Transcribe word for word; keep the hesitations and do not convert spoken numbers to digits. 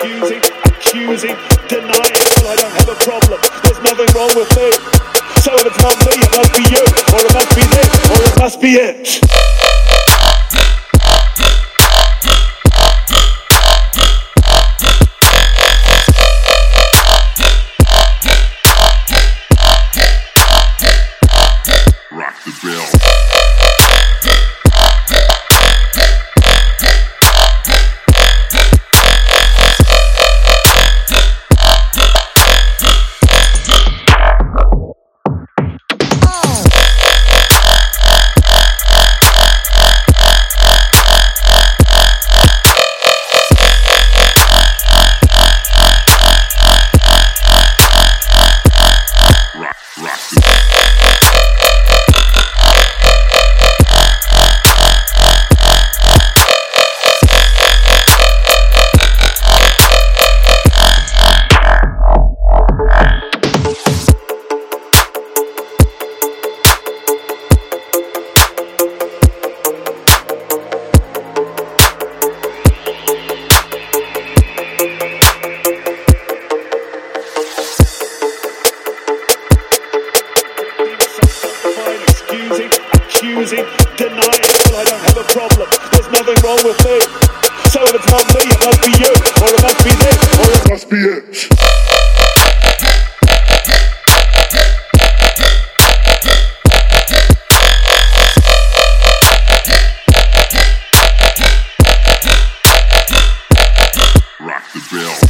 accusing, accusing, denying. Well, I don't have a problem. There's nothing wrong with me. So if it's not me, it must be you, or it must be this, or it must be it. Accusing, denying, well, I don't have a problem. There's nothing wrong with me. So if it's not me, it must be you, or it must be this, or it must be it. Rock the bell.